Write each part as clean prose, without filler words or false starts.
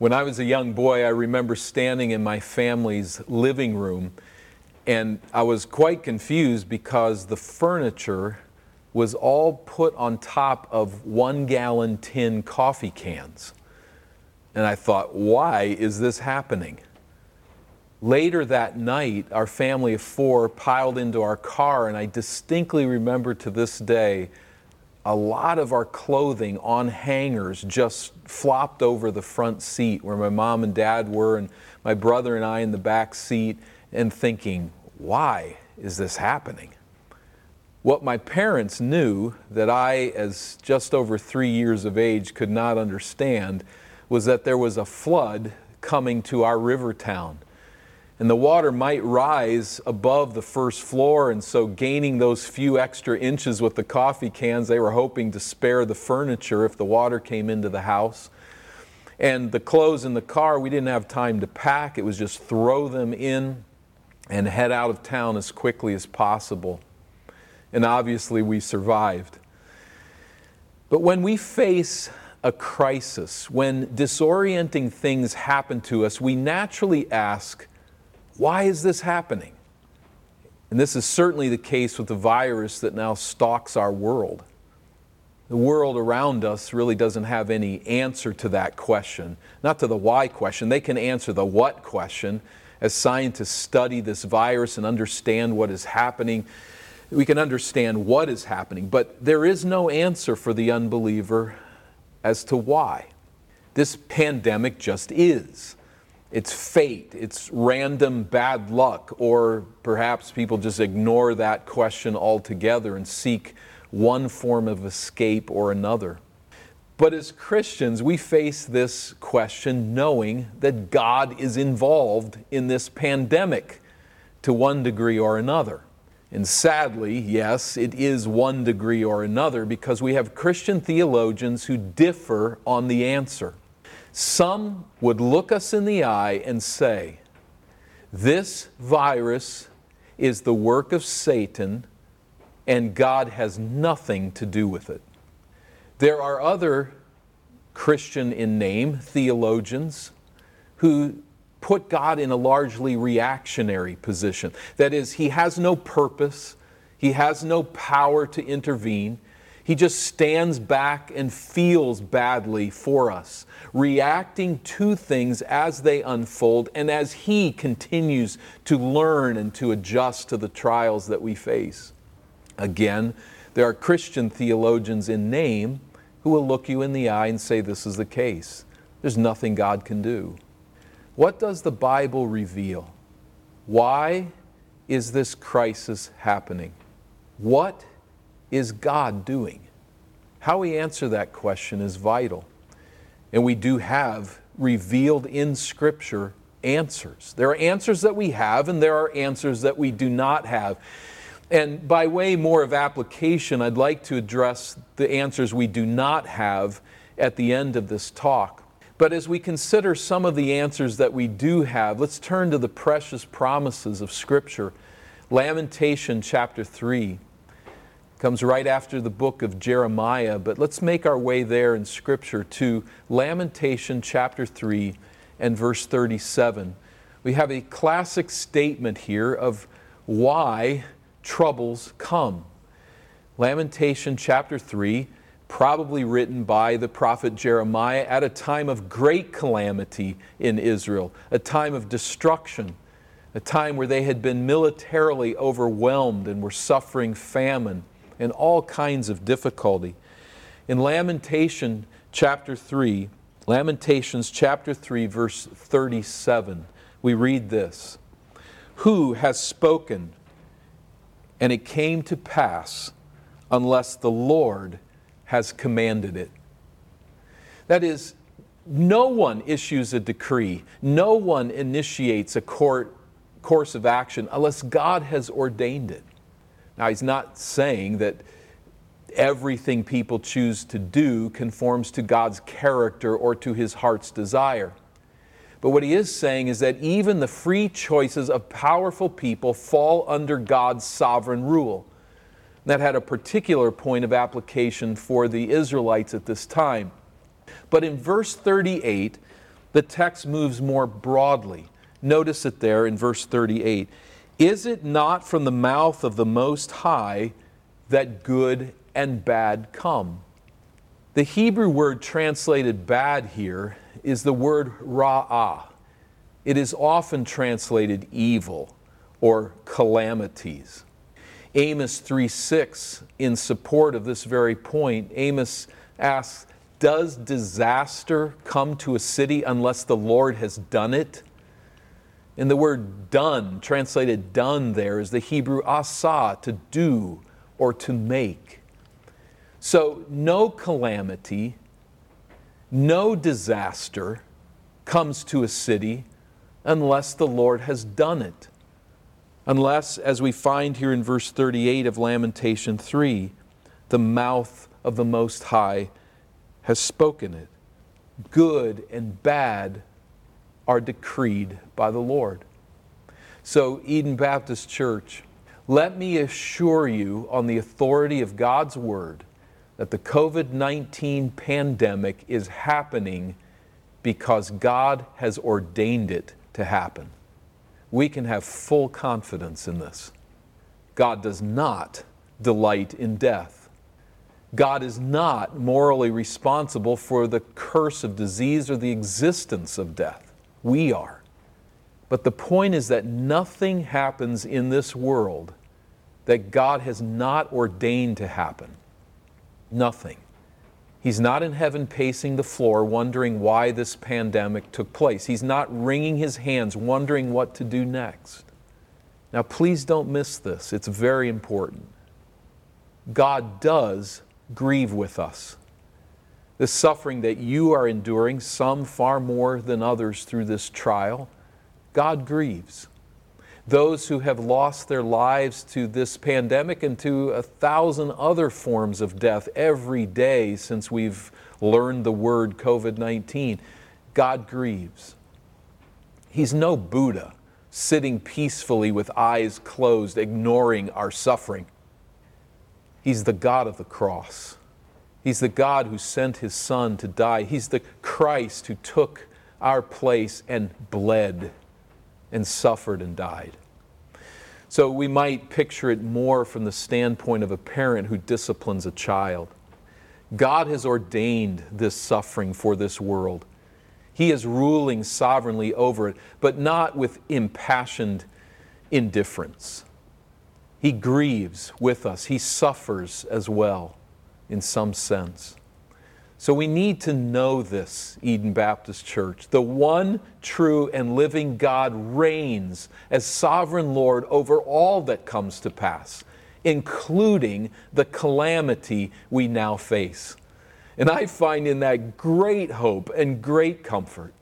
When I was a young boy, I remember standing in my family's living room, and I was quite confused because the furniture was all put on top of 1 gallon tin coffee cans. And I thought, why is this happening? Later that night, our family of four piled into our car, and I distinctly remember to this day a lot of our clothing on hangers just flopped over the front seat where my mom and dad were, and my brother and I in the back seat, and thinking, why is this happening? What my parents knew that I, as just over 3 years of age, could not understand was that there was a flood coming to our river town. And the water might rise above the first floor, and so gaining those few extra inches with the coffee cans, they were hoping to spare the furniture if the water came into the house. And the clothes in the car, we didn't have time to pack. It was just throw them in and head out of town as quickly as possible. And obviously we survived. But when we face a crisis, when disorienting things happen to us, we naturally ask, why is this happening? And this is certainly the case with the virus that now stalks our world. The world around us really doesn't have any answer to that question, not to the why question. They can answer the what question. As scientists study this virus and understand what is happening, we can understand what is happening, but there is no answer for the unbeliever as to why. This pandemic just is. It's fate, it's random bad luck, or perhaps people just ignore that question altogether and seek one form of escape or another. But as Christians, we face this question knowing that God is involved in this pandemic to one degree or another. And sadly, yes, it is one degree or another, because we have Christian theologians who differ on the answer. Some would look us in the eye and say, this virus is the work of Satan and God has nothing to do with it. There are other Christian in name theologians who put God in a largely reactionary position. That is, he has no purpose, he has no power to intervene. He just stands back and feels badly for us, reacting to things as they unfold and as he continues to learn and to adjust to the trials that we face. Again, there are Christian theologians in name who will look you in the eye and say this is the case. There's nothing God can do. What does the Bible reveal? Why is this crisis happening? What is God doing? How we answer that question is vital. And we do have revealed in Scripture answers. There are answers that we have, and there are answers that we do not have. And by way more of application, I'd like to address the answers we do not have at the end of this talk. But as we consider some of the answers that we do have, let's turn to the precious promises of Scripture. Lamentation chapter 3. Comes right after the book of Jeremiah, but let's make our way there in Scripture to Lamentation chapter 3 and verse 37. We have a classic statement here of why troubles come. Lamentation chapter 3, probably written by the prophet Jeremiah at a time of great calamity in Israel, a time of destruction, a time where they had been militarily overwhelmed and were suffering famine and all kinds of difficulty. In Lamentations chapter 3, verse 37, we read this. Who has spoken, and it came to pass, unless the Lord has commanded it? That is, no one issues a decree, no one initiates a course of action unless God has ordained it. Now, he's not saying that everything people choose to do conforms to God's character or to his heart's desire. But what he is saying is that even the free choices of powerful people fall under God's sovereign rule. And that had a particular point of application for the Israelites at this time. But in verse 38, the text moves more broadly. Notice it there in verse 38. Is it not from the mouth of the Most High that good and bad come? The Hebrew word translated bad here is the word ra'ah. It is often translated evil or calamities. Amos 3:6, in support of this very point, Amos asks, does disaster come to a city unless the Lord has done it? And the word done, translated done there, is the Hebrew asa, to do or to make. So no calamity, no disaster comes to a city unless the Lord has done it. Unless, as we find here in verse 38 of Lamentation 3, the mouth of the Most High has spoken it. Good and bad are decreed by the Lord. So, Eden Baptist Church, let me assure you on the authority of God's Word that the COVID-19 pandemic is happening because God has ordained it to happen. We can have full confidence in this. God does not delight in death. God is not morally responsible for the curse of disease or the existence of death. We are. But the point is that nothing happens in this world that God has not ordained to happen. Nothing. He's not in heaven pacing the floor wondering why this pandemic took place. He's not wringing his hands wondering what to do next. Now, please don't miss this. It's very important. God does grieve with us. The suffering that you are enduring, some far more than others through this trial, God grieves. Those who have lost their lives to this pandemic and to 1,000 other forms of death every day since we've learned the word COVID-19, God grieves. He's no Buddha sitting peacefully with eyes closed, ignoring our suffering. He's the God of the cross. He's the God who sent His Son to die. He's the Christ who took our place and bled and suffered and died. So we might picture it more from the standpoint of a parent who disciplines a child. God has ordained this suffering for this world. He is ruling sovereignly over it, but not with impassioned indifference. He grieves with us. He suffers as well, in some sense. So we need to know this, Eden Baptist Church. The one true and living God reigns as sovereign Lord over all that comes to pass, including the calamity we now face. And I find in that great hope and great comfort.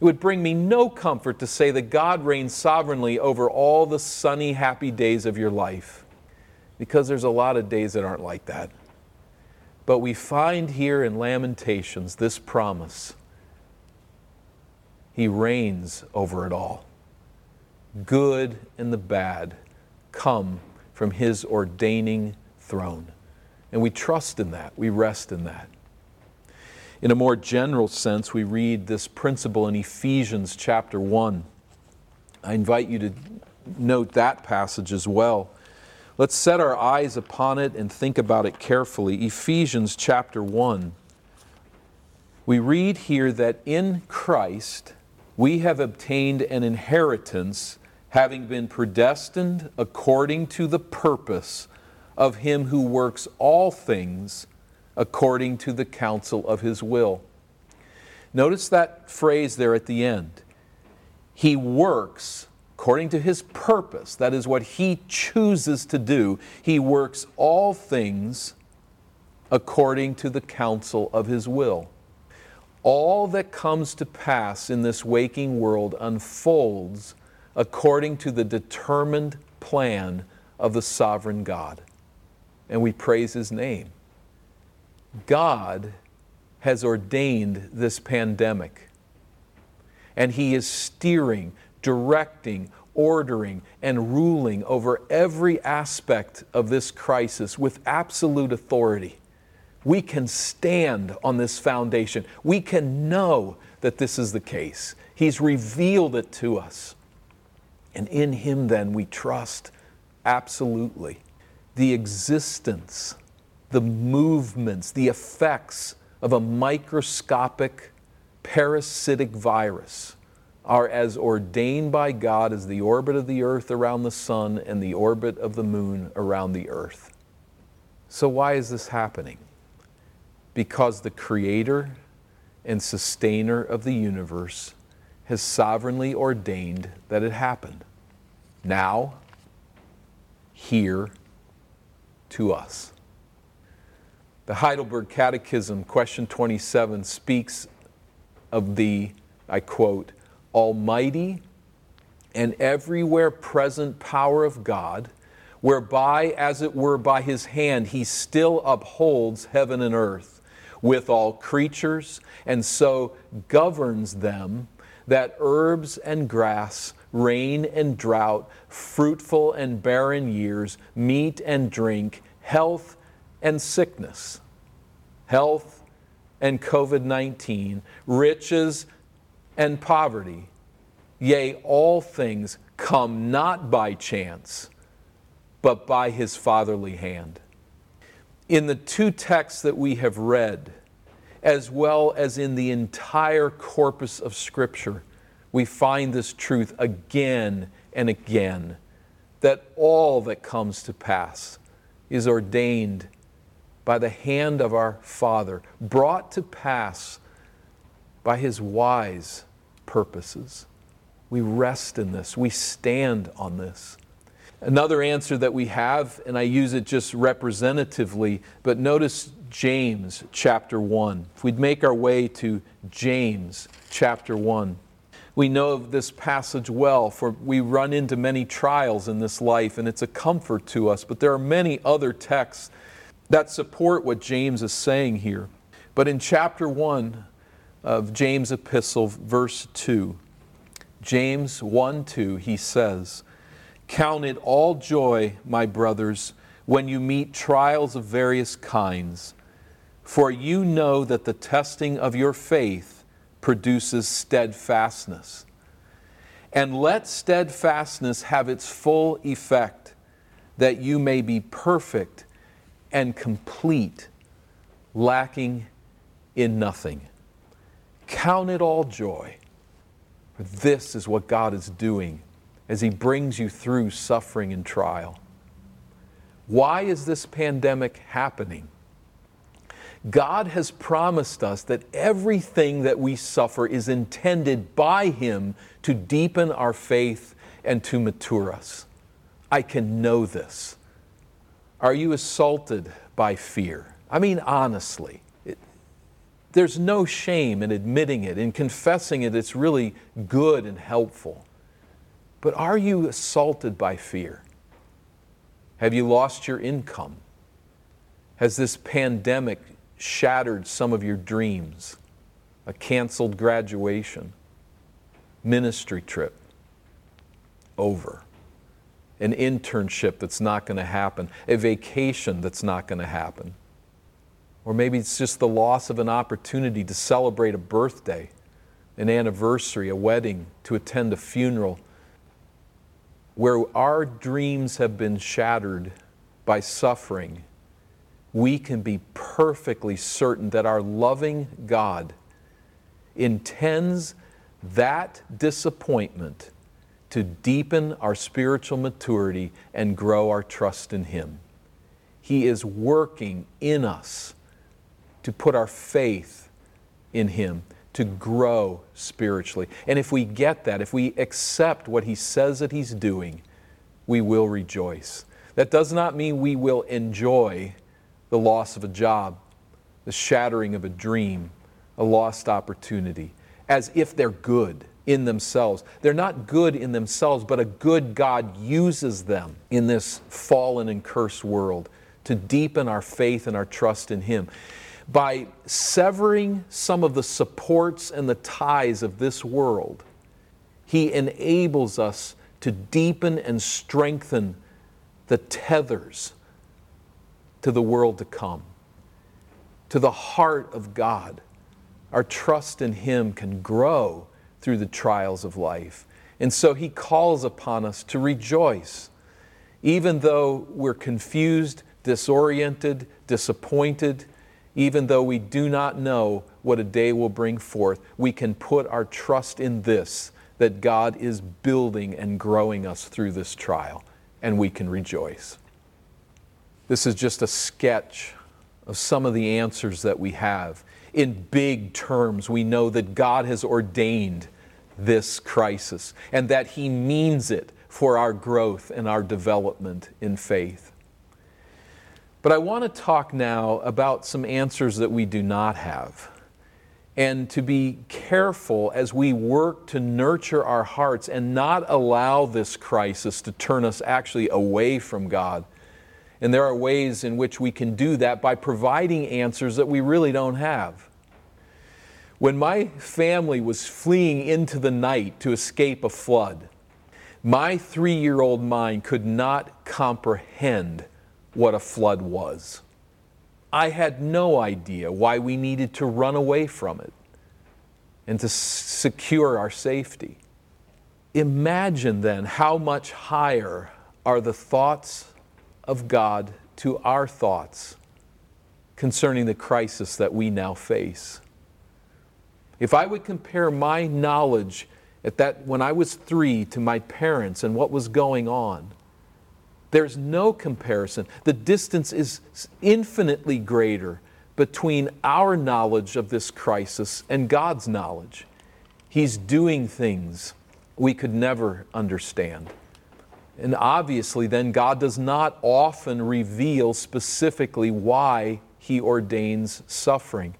It would bring me no comfort to say that God reigns sovereignly over all the sunny, happy days of your life, because there's a lot of days that aren't like that. But we find here in Lamentations this promise. He reigns over it all. Good and the bad come from His ordaining throne. And we trust in that. We rest in that. In a more general sense, we read this principle in Ephesians chapter 1. I invite you to note that passage as well. Let's set our eyes upon it and think about it carefully. Ephesians chapter 1. We read here that in Christ we have obtained an inheritance, having been predestined according to the purpose of Him who works all things according to the counsel of His will. Notice that phrase there at the end. He works according to His purpose. That is what He chooses to do. He works all things according to the counsel of His will. All that comes to pass in this waking world unfolds according to the determined plan of the sovereign God. And we praise His name. God has ordained this pandemic, and He is steering, directing, ordering, and ruling over every aspect of this crisis with absolute authority. We can stand on this foundation. We can know that this is the case. He's revealed it to us. And in Him then we trust absolutely the existence, the movements, the effects of a microscopic parasitic virus are as ordained by God as the orbit of the earth around the sun and the orbit of the moon around the earth. So why is this happening? Because the Creator and Sustainer of the universe has sovereignly ordained that it happened. Now, here, to us. The Heidelberg Catechism, question 27, speaks of the, I quote, almighty and everywhere present power of God, whereby, as it were, by His hand, He still upholds heaven and earth with all creatures, and so governs them, that herbs and grass, rain and drought, fruitful and barren years, meat and drink, health and sickness, health and COVID-19, riches and poverty, yea, all things come not by chance, but by His fatherly hand. In the two texts that we have read, as well as in the entire corpus of Scripture, we find this truth again and again, that all that comes to pass is ordained by the hand of our Father, brought to pass by His wise purposes. We rest in this. We stand on this. Another answer that we have, and I use it just representatively, but notice James chapter 1. If we'd make our way to James chapter 1, we know of this passage well, for we run into many trials in this life, and it's a comfort to us. But there are many other texts that support what James is saying here. But in chapter 1 of James' epistle, verse 2, James 1:2, he says, "Count it all joy, my brothers, when you meet trials of various kinds, for you know that the testing of your faith produces steadfastness. And let steadfastness have its full effect, that you may be perfect and complete, lacking in nothing." Count it all joy. This is what God is doing as He brings you through suffering and trial. Why is this pandemic happening? God has promised us that everything that we suffer is intended by Him to deepen our faith and to mature us. I can know this. Are you assaulted by fear? I mean, honestly, there's no shame in admitting it, in confessing it. It's really good and helpful. But are you assaulted by fear? Have you lost your income? Has this pandemic shattered some of your dreams? A canceled graduation, ministry trip, over. An internship that's not going to happen, a vacation that's not going to happen. Or maybe it's just the loss of an opportunity to celebrate a birthday, an anniversary, a wedding, to attend a funeral, where our dreams have been shattered by suffering. We can be perfectly certain that our loving God intends that disappointment to deepen our spiritual maturity and grow our trust in Him. He is working in us to put our faith in Him, to grow spiritually. And if we get that, if we accept what He says that He's doing, we will rejoice. That does not mean we will enjoy the loss of a job, the shattering of a dream, a lost opportunity, as if they're good in themselves. They're not good in themselves, but a good God uses them in this fallen and cursed world to deepen our faith and our trust in Him. By severing some of the supports and the ties of this world, He enables us to deepen and strengthen the tethers to the world to come, to the heart of God, Our trust in Him can grow through the trials of life. And so He calls upon us to rejoice. Even though we're confused, disoriented, disappointed, even though we do not know what a day will bring forth, we can put our trust in this, that God is building and growing us through this trial, and we can rejoice. This is just a sketch of some of the answers that we have. In big terms, we know that God has ordained this crisis and that He means it for our growth and our development in faith. But I want to talk now about some answers that we do not have, and to be careful as we work to nurture our hearts and not allow this crisis to turn us actually away from God. And there are ways in which we can do that by providing answers that we really don't have. When my family was fleeing into the night to escape a flood, my 3-year-old mind could not comprehend what a flood was. I had no idea why we needed to run away from it and to secure our safety. Imagine then how much higher are the thoughts of God to our thoughts concerning the crisis that we now face. If I would compare my knowledge at that when I was 3 to my parents and what was going on, there's no comparison. The distance is infinitely greater between our knowledge of this crisis and God's knowledge. He's doing things we could never understand. And obviously then God does not often reveal specifically why He ordains suffering.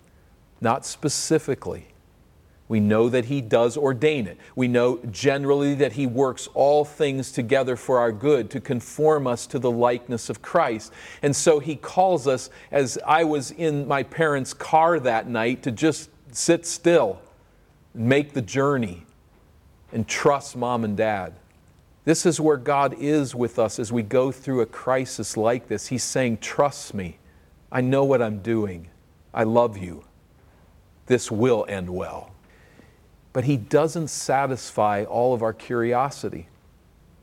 Not specifically. We know that He does ordain it. We know generally that He works all things together for our good to conform us to the likeness of Christ. And so He calls us, as I was in my parents' car that night, to just sit still, make the journey, and trust Mom and Dad. This is where God is with us as we go through a crisis like this. He's saying, trust me. I know what I'm doing. I love you. This will end well. But He doesn't satisfy all of our curiosity.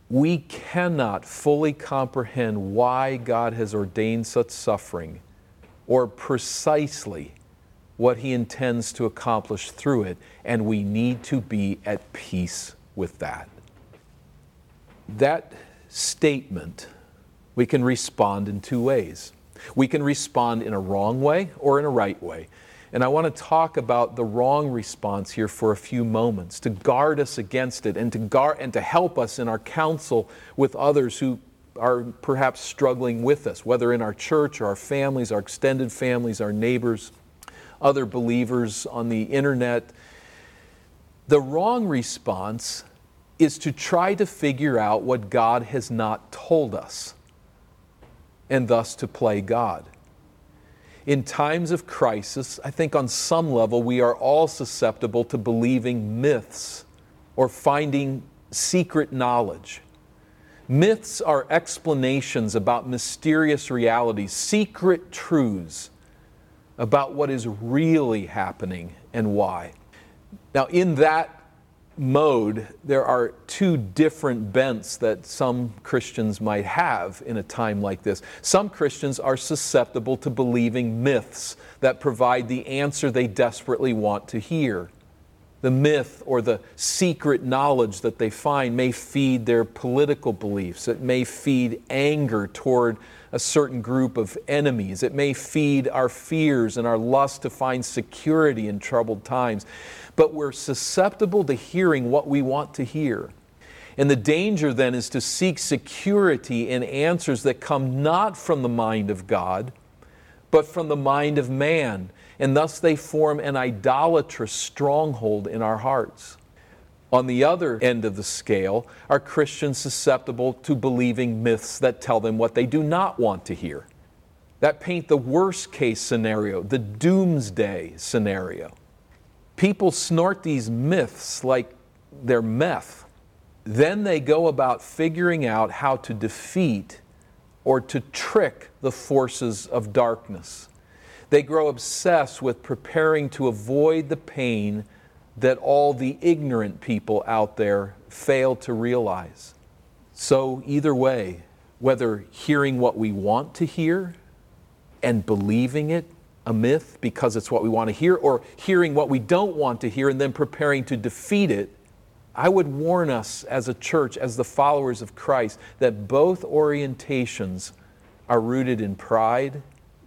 We cannot fully comprehend why God has ordained such suffering or precisely what He intends to accomplish through it, and we need to be at peace with that. That statement, we can respond in 2 ways. We can respond in a wrong way or in a right way. And I want to talk about the wrong response here for a few moments, to guard us against it and to help us in our counsel with others who are perhaps struggling with us, whether in our church or our families, our extended families, our neighbors, other believers on the internet. The wrong response is to try to figure out what God has not told us and thus to play God. In times of crisis, I think on some level we are all susceptible to believing myths or finding secret knowledge. Myths are explanations about mysterious realities, secret truths about what is really happening and why. Now, in that mode, there are 2 different bents that some Christians might have in a time like this. Some Christians are susceptible to believing myths that provide the answer they desperately want to hear. The myth or the secret knowledge that they find may feed their political beliefs. It may feed anger toward a certain group of enemies. It may feed our fears and our lust to find security in troubled times. But we're susceptible to hearing what we want to hear. And the danger then is to seek security in answers that come not from the mind of God, but from the mind of man. And thus they form an idolatrous stronghold in our hearts. On the other end of the scale are Christians susceptible to believing myths that tell them what they do not want to hear, that paint the worst case scenario, the doomsday scenario. People snort these myths like they're meth. Then they go about figuring out how to defeat or to trick the forces of darkness. They grow obsessed with preparing to avoid the pain that all the ignorant people out there fail to realize. So either way, whether hearing what we want to hear and believing it, a myth because it's what we want to hear, or hearing what we don't want to hear and then preparing to defeat it, I would warn us as a church, as the followers of Christ, that both orientations are rooted in pride.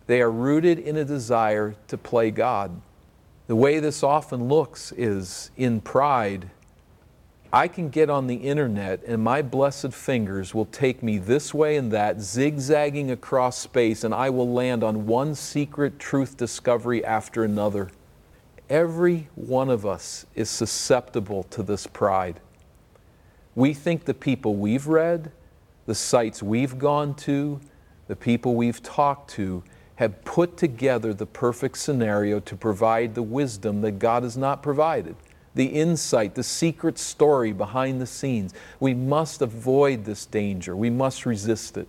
They are rooted in a desire to play God. The way this often looks is in pride. I can get on the internet and my blessed fingers will take me this way and that, zigzagging across space, and I will land on one secret truth discovery after another. Every one of us is susceptible to this pride. We think the people we've read, the sites we've gone to, the people we've talked to have put together the perfect scenario to provide the wisdom that God has not provided, the insight, the secret story behind the scenes. We must avoid this danger. We must resist it.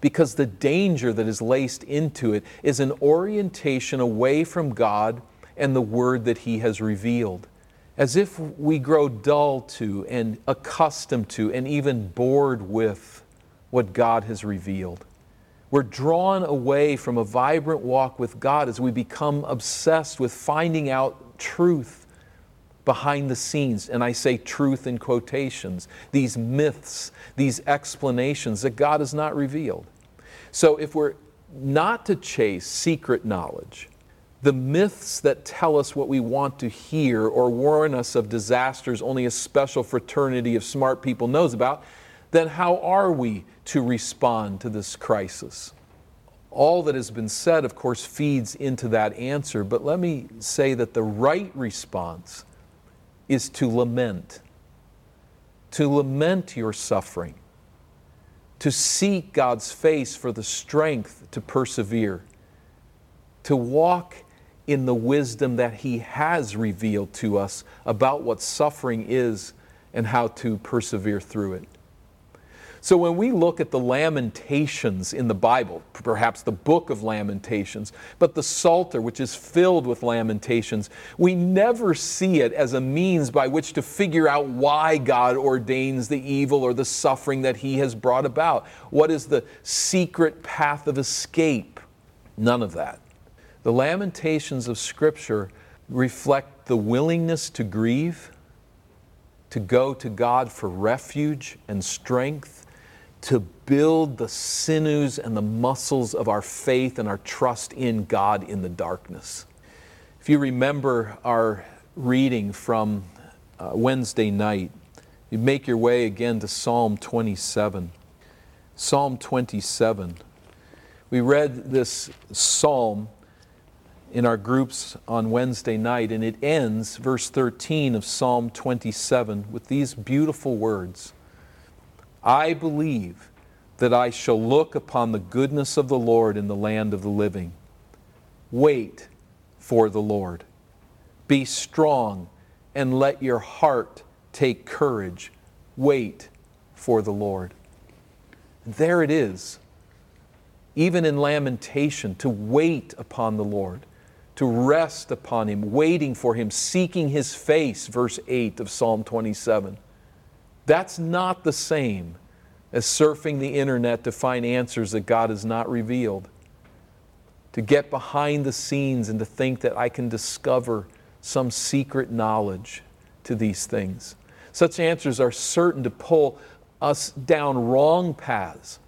Because the danger that is laced into it is an orientation away from God and the Word that He has revealed. As if we grow dull to and accustomed to and even bored with what God has revealed. We're drawn away from a vibrant walk with God as we become obsessed with finding out truth behind the scenes. And I say truth in quotations, these myths, these explanations that God has not revealed. So if we're not to chase secret knowledge, the myths that tell us what we want to hear or warn us of disasters only a special fraternity of smart people knows about, then how are we to respond to this crisis? All that has been said, of course, feeds into that answer, but let me say that the right response is to lament. To lament your suffering. To seek God's face for the strength to persevere. To walk in the wisdom that He has revealed to us about what suffering is and how to persevere through it. So when we look at the Lamentations in the Bible, perhaps the book of Lamentations, but the Psalter, which is filled with lamentations, we never see it as a means by which to figure out why God ordains the evil or the suffering that He has brought about. What is the secret path of escape? None of that. The Lamentations of Scripture reflect the willingness to grieve, to go to God for refuge and strength, to build the sinews and the muscles of our faith and our trust in God in the darkness. If you remember our reading from Wednesday night, you make your way again to Psalm 27. Psalm 27. We read this psalm in our groups on Wednesday night, and it ends, verse 13 of Psalm 27, with these beautiful words. I believe that I shall look upon the goodness of the Lord in the land of the living. Wait for the Lord. Be strong and let your heart take courage. Wait for the Lord. And there it is, even in lamentation, to wait upon the Lord, to rest upon Him, waiting for Him, seeking His face, verse 8 of Psalm 27. That's not the same as surfing the internet to find answers that God has not revealed, to get behind the scenes and to think that I can discover some secret knowledge to these things. Such answers are certain to pull us down wrong paths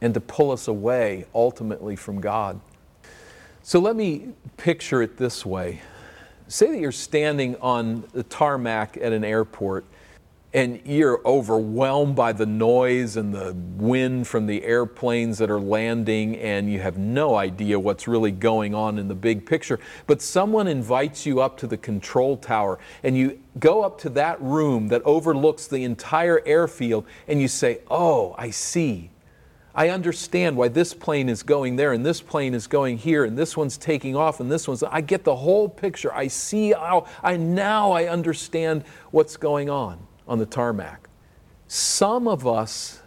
and to pull us away ultimately from God. So let me picture it this way. Say that you're standing on the tarmac at an airport and you're overwhelmed by the noise and the wind from the airplanes that are landing, and you have no idea what's really going on in the big picture. But someone invites you up to the control tower, and you go up to that room that overlooks the entire airfield, and you say, oh, I see. I understand why this plane is going there and this plane is going here and this one's taking off and this one's... I get the whole picture. I see how... I understand what's going on the tarmac. Some of us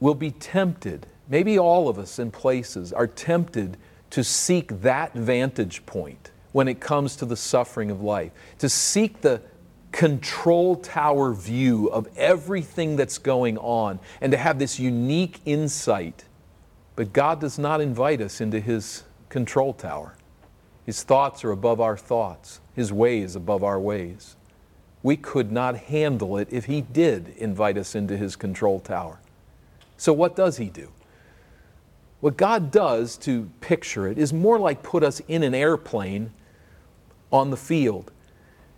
will be tempted, maybe all of us in places, are tempted to seek that vantage point when it comes to the suffering of life, to seek the control tower view of everything that's going on and to have this unique insight. But God does not invite us into His control tower. His thoughts are above our thoughts. His ways above our ways. We could not handle it if He did invite us into His control tower. So what does He do? What God does, to picture it, is more like put us in an airplane on the field.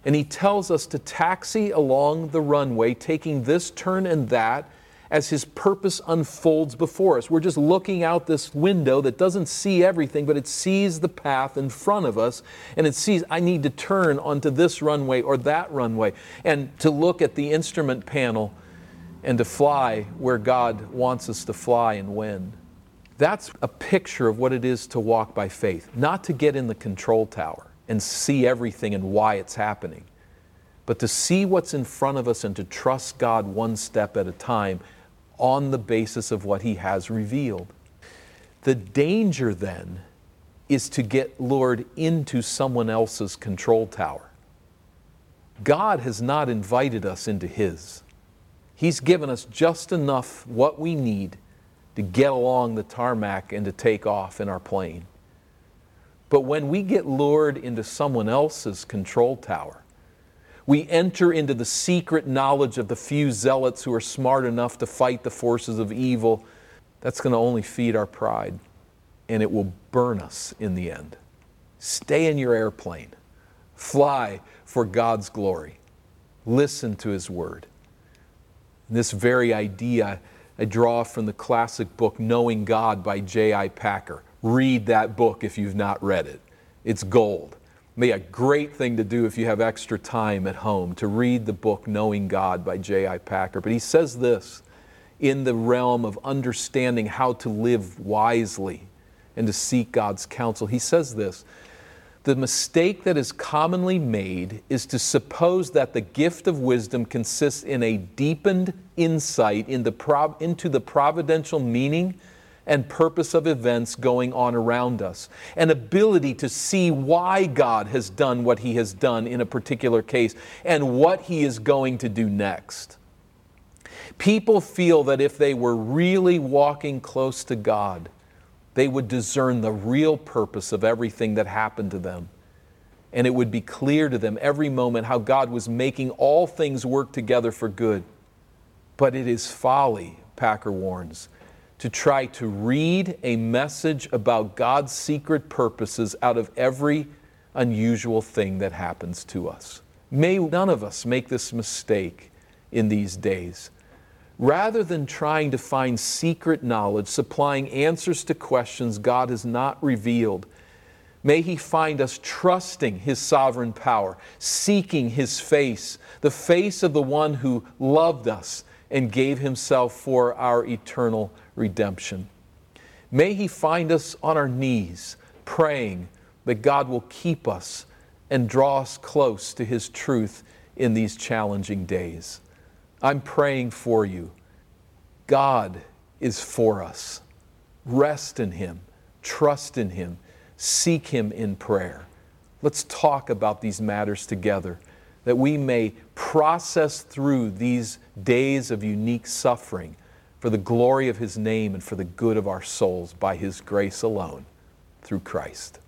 And He tells us to taxi along the runway, taking this turn and that, as His purpose unfolds before us. We're just looking out this window that doesn't see everything, but it sees the path in front of us, and it sees, I need to turn onto this runway or that runway, and to look at the instrument panel and to fly where God wants us to fly and when. That's a picture of what it is to walk by faith, not to get in the control tower and see everything and why it's happening, but to see what's in front of us and to trust God one step at a time on the basis of what He has revealed. The danger then is to get lured into someone else's control tower. God has not invited us into His. He's given us just enough what we need to get along the tarmac and to take off in our plane. But when we get lured into someone else's control tower, we enter into the secret knowledge of the few zealots who are smart enough to fight the forces of evil. That's going to only feed our pride, and it will burn us in the end. Stay in your airplane. Fly for God's glory. Listen to His Word. This very idea I draw from the classic book, Knowing God by J.I. Packer. Read that book if you've not read it. It's gold. May a great thing to do if you have extra time at home, to read the book Knowing God by J.I. Packer. But he says this in the realm of understanding how to live wisely and to seek God's counsel. He says this: the mistake that is commonly made is to suppose that the gift of wisdom consists in a deepened insight into the providential meaning and purpose of events going on around us, an ability to see why God has done what He has done in a particular case and what He is going to do next. People feel that if they were really walking close to God, they would discern the real purpose of everything that happened to them. And it would be clear to them every moment how God was making all things work together for good. But it is folly, Packer warns, to try to read a message about God's secret purposes out of every unusual thing that happens to us. May none of us make this mistake in these days. Rather than trying to find secret knowledge, supplying answers to questions God has not revealed, may He find us trusting His sovereign power, seeking His face, the face of the one who loved us and gave Himself for our eternal redemption. May He find us on our knees, praying that God will keep us and draw us close to His truth in these challenging days. I'm praying for you. God is for us. Rest in Him. Trust in Him. Seek Him in prayer. Let's talk about these matters together, that we may process through these days of unique suffering for the glory of His name and for the good of our souls by His grace alone, through Christ.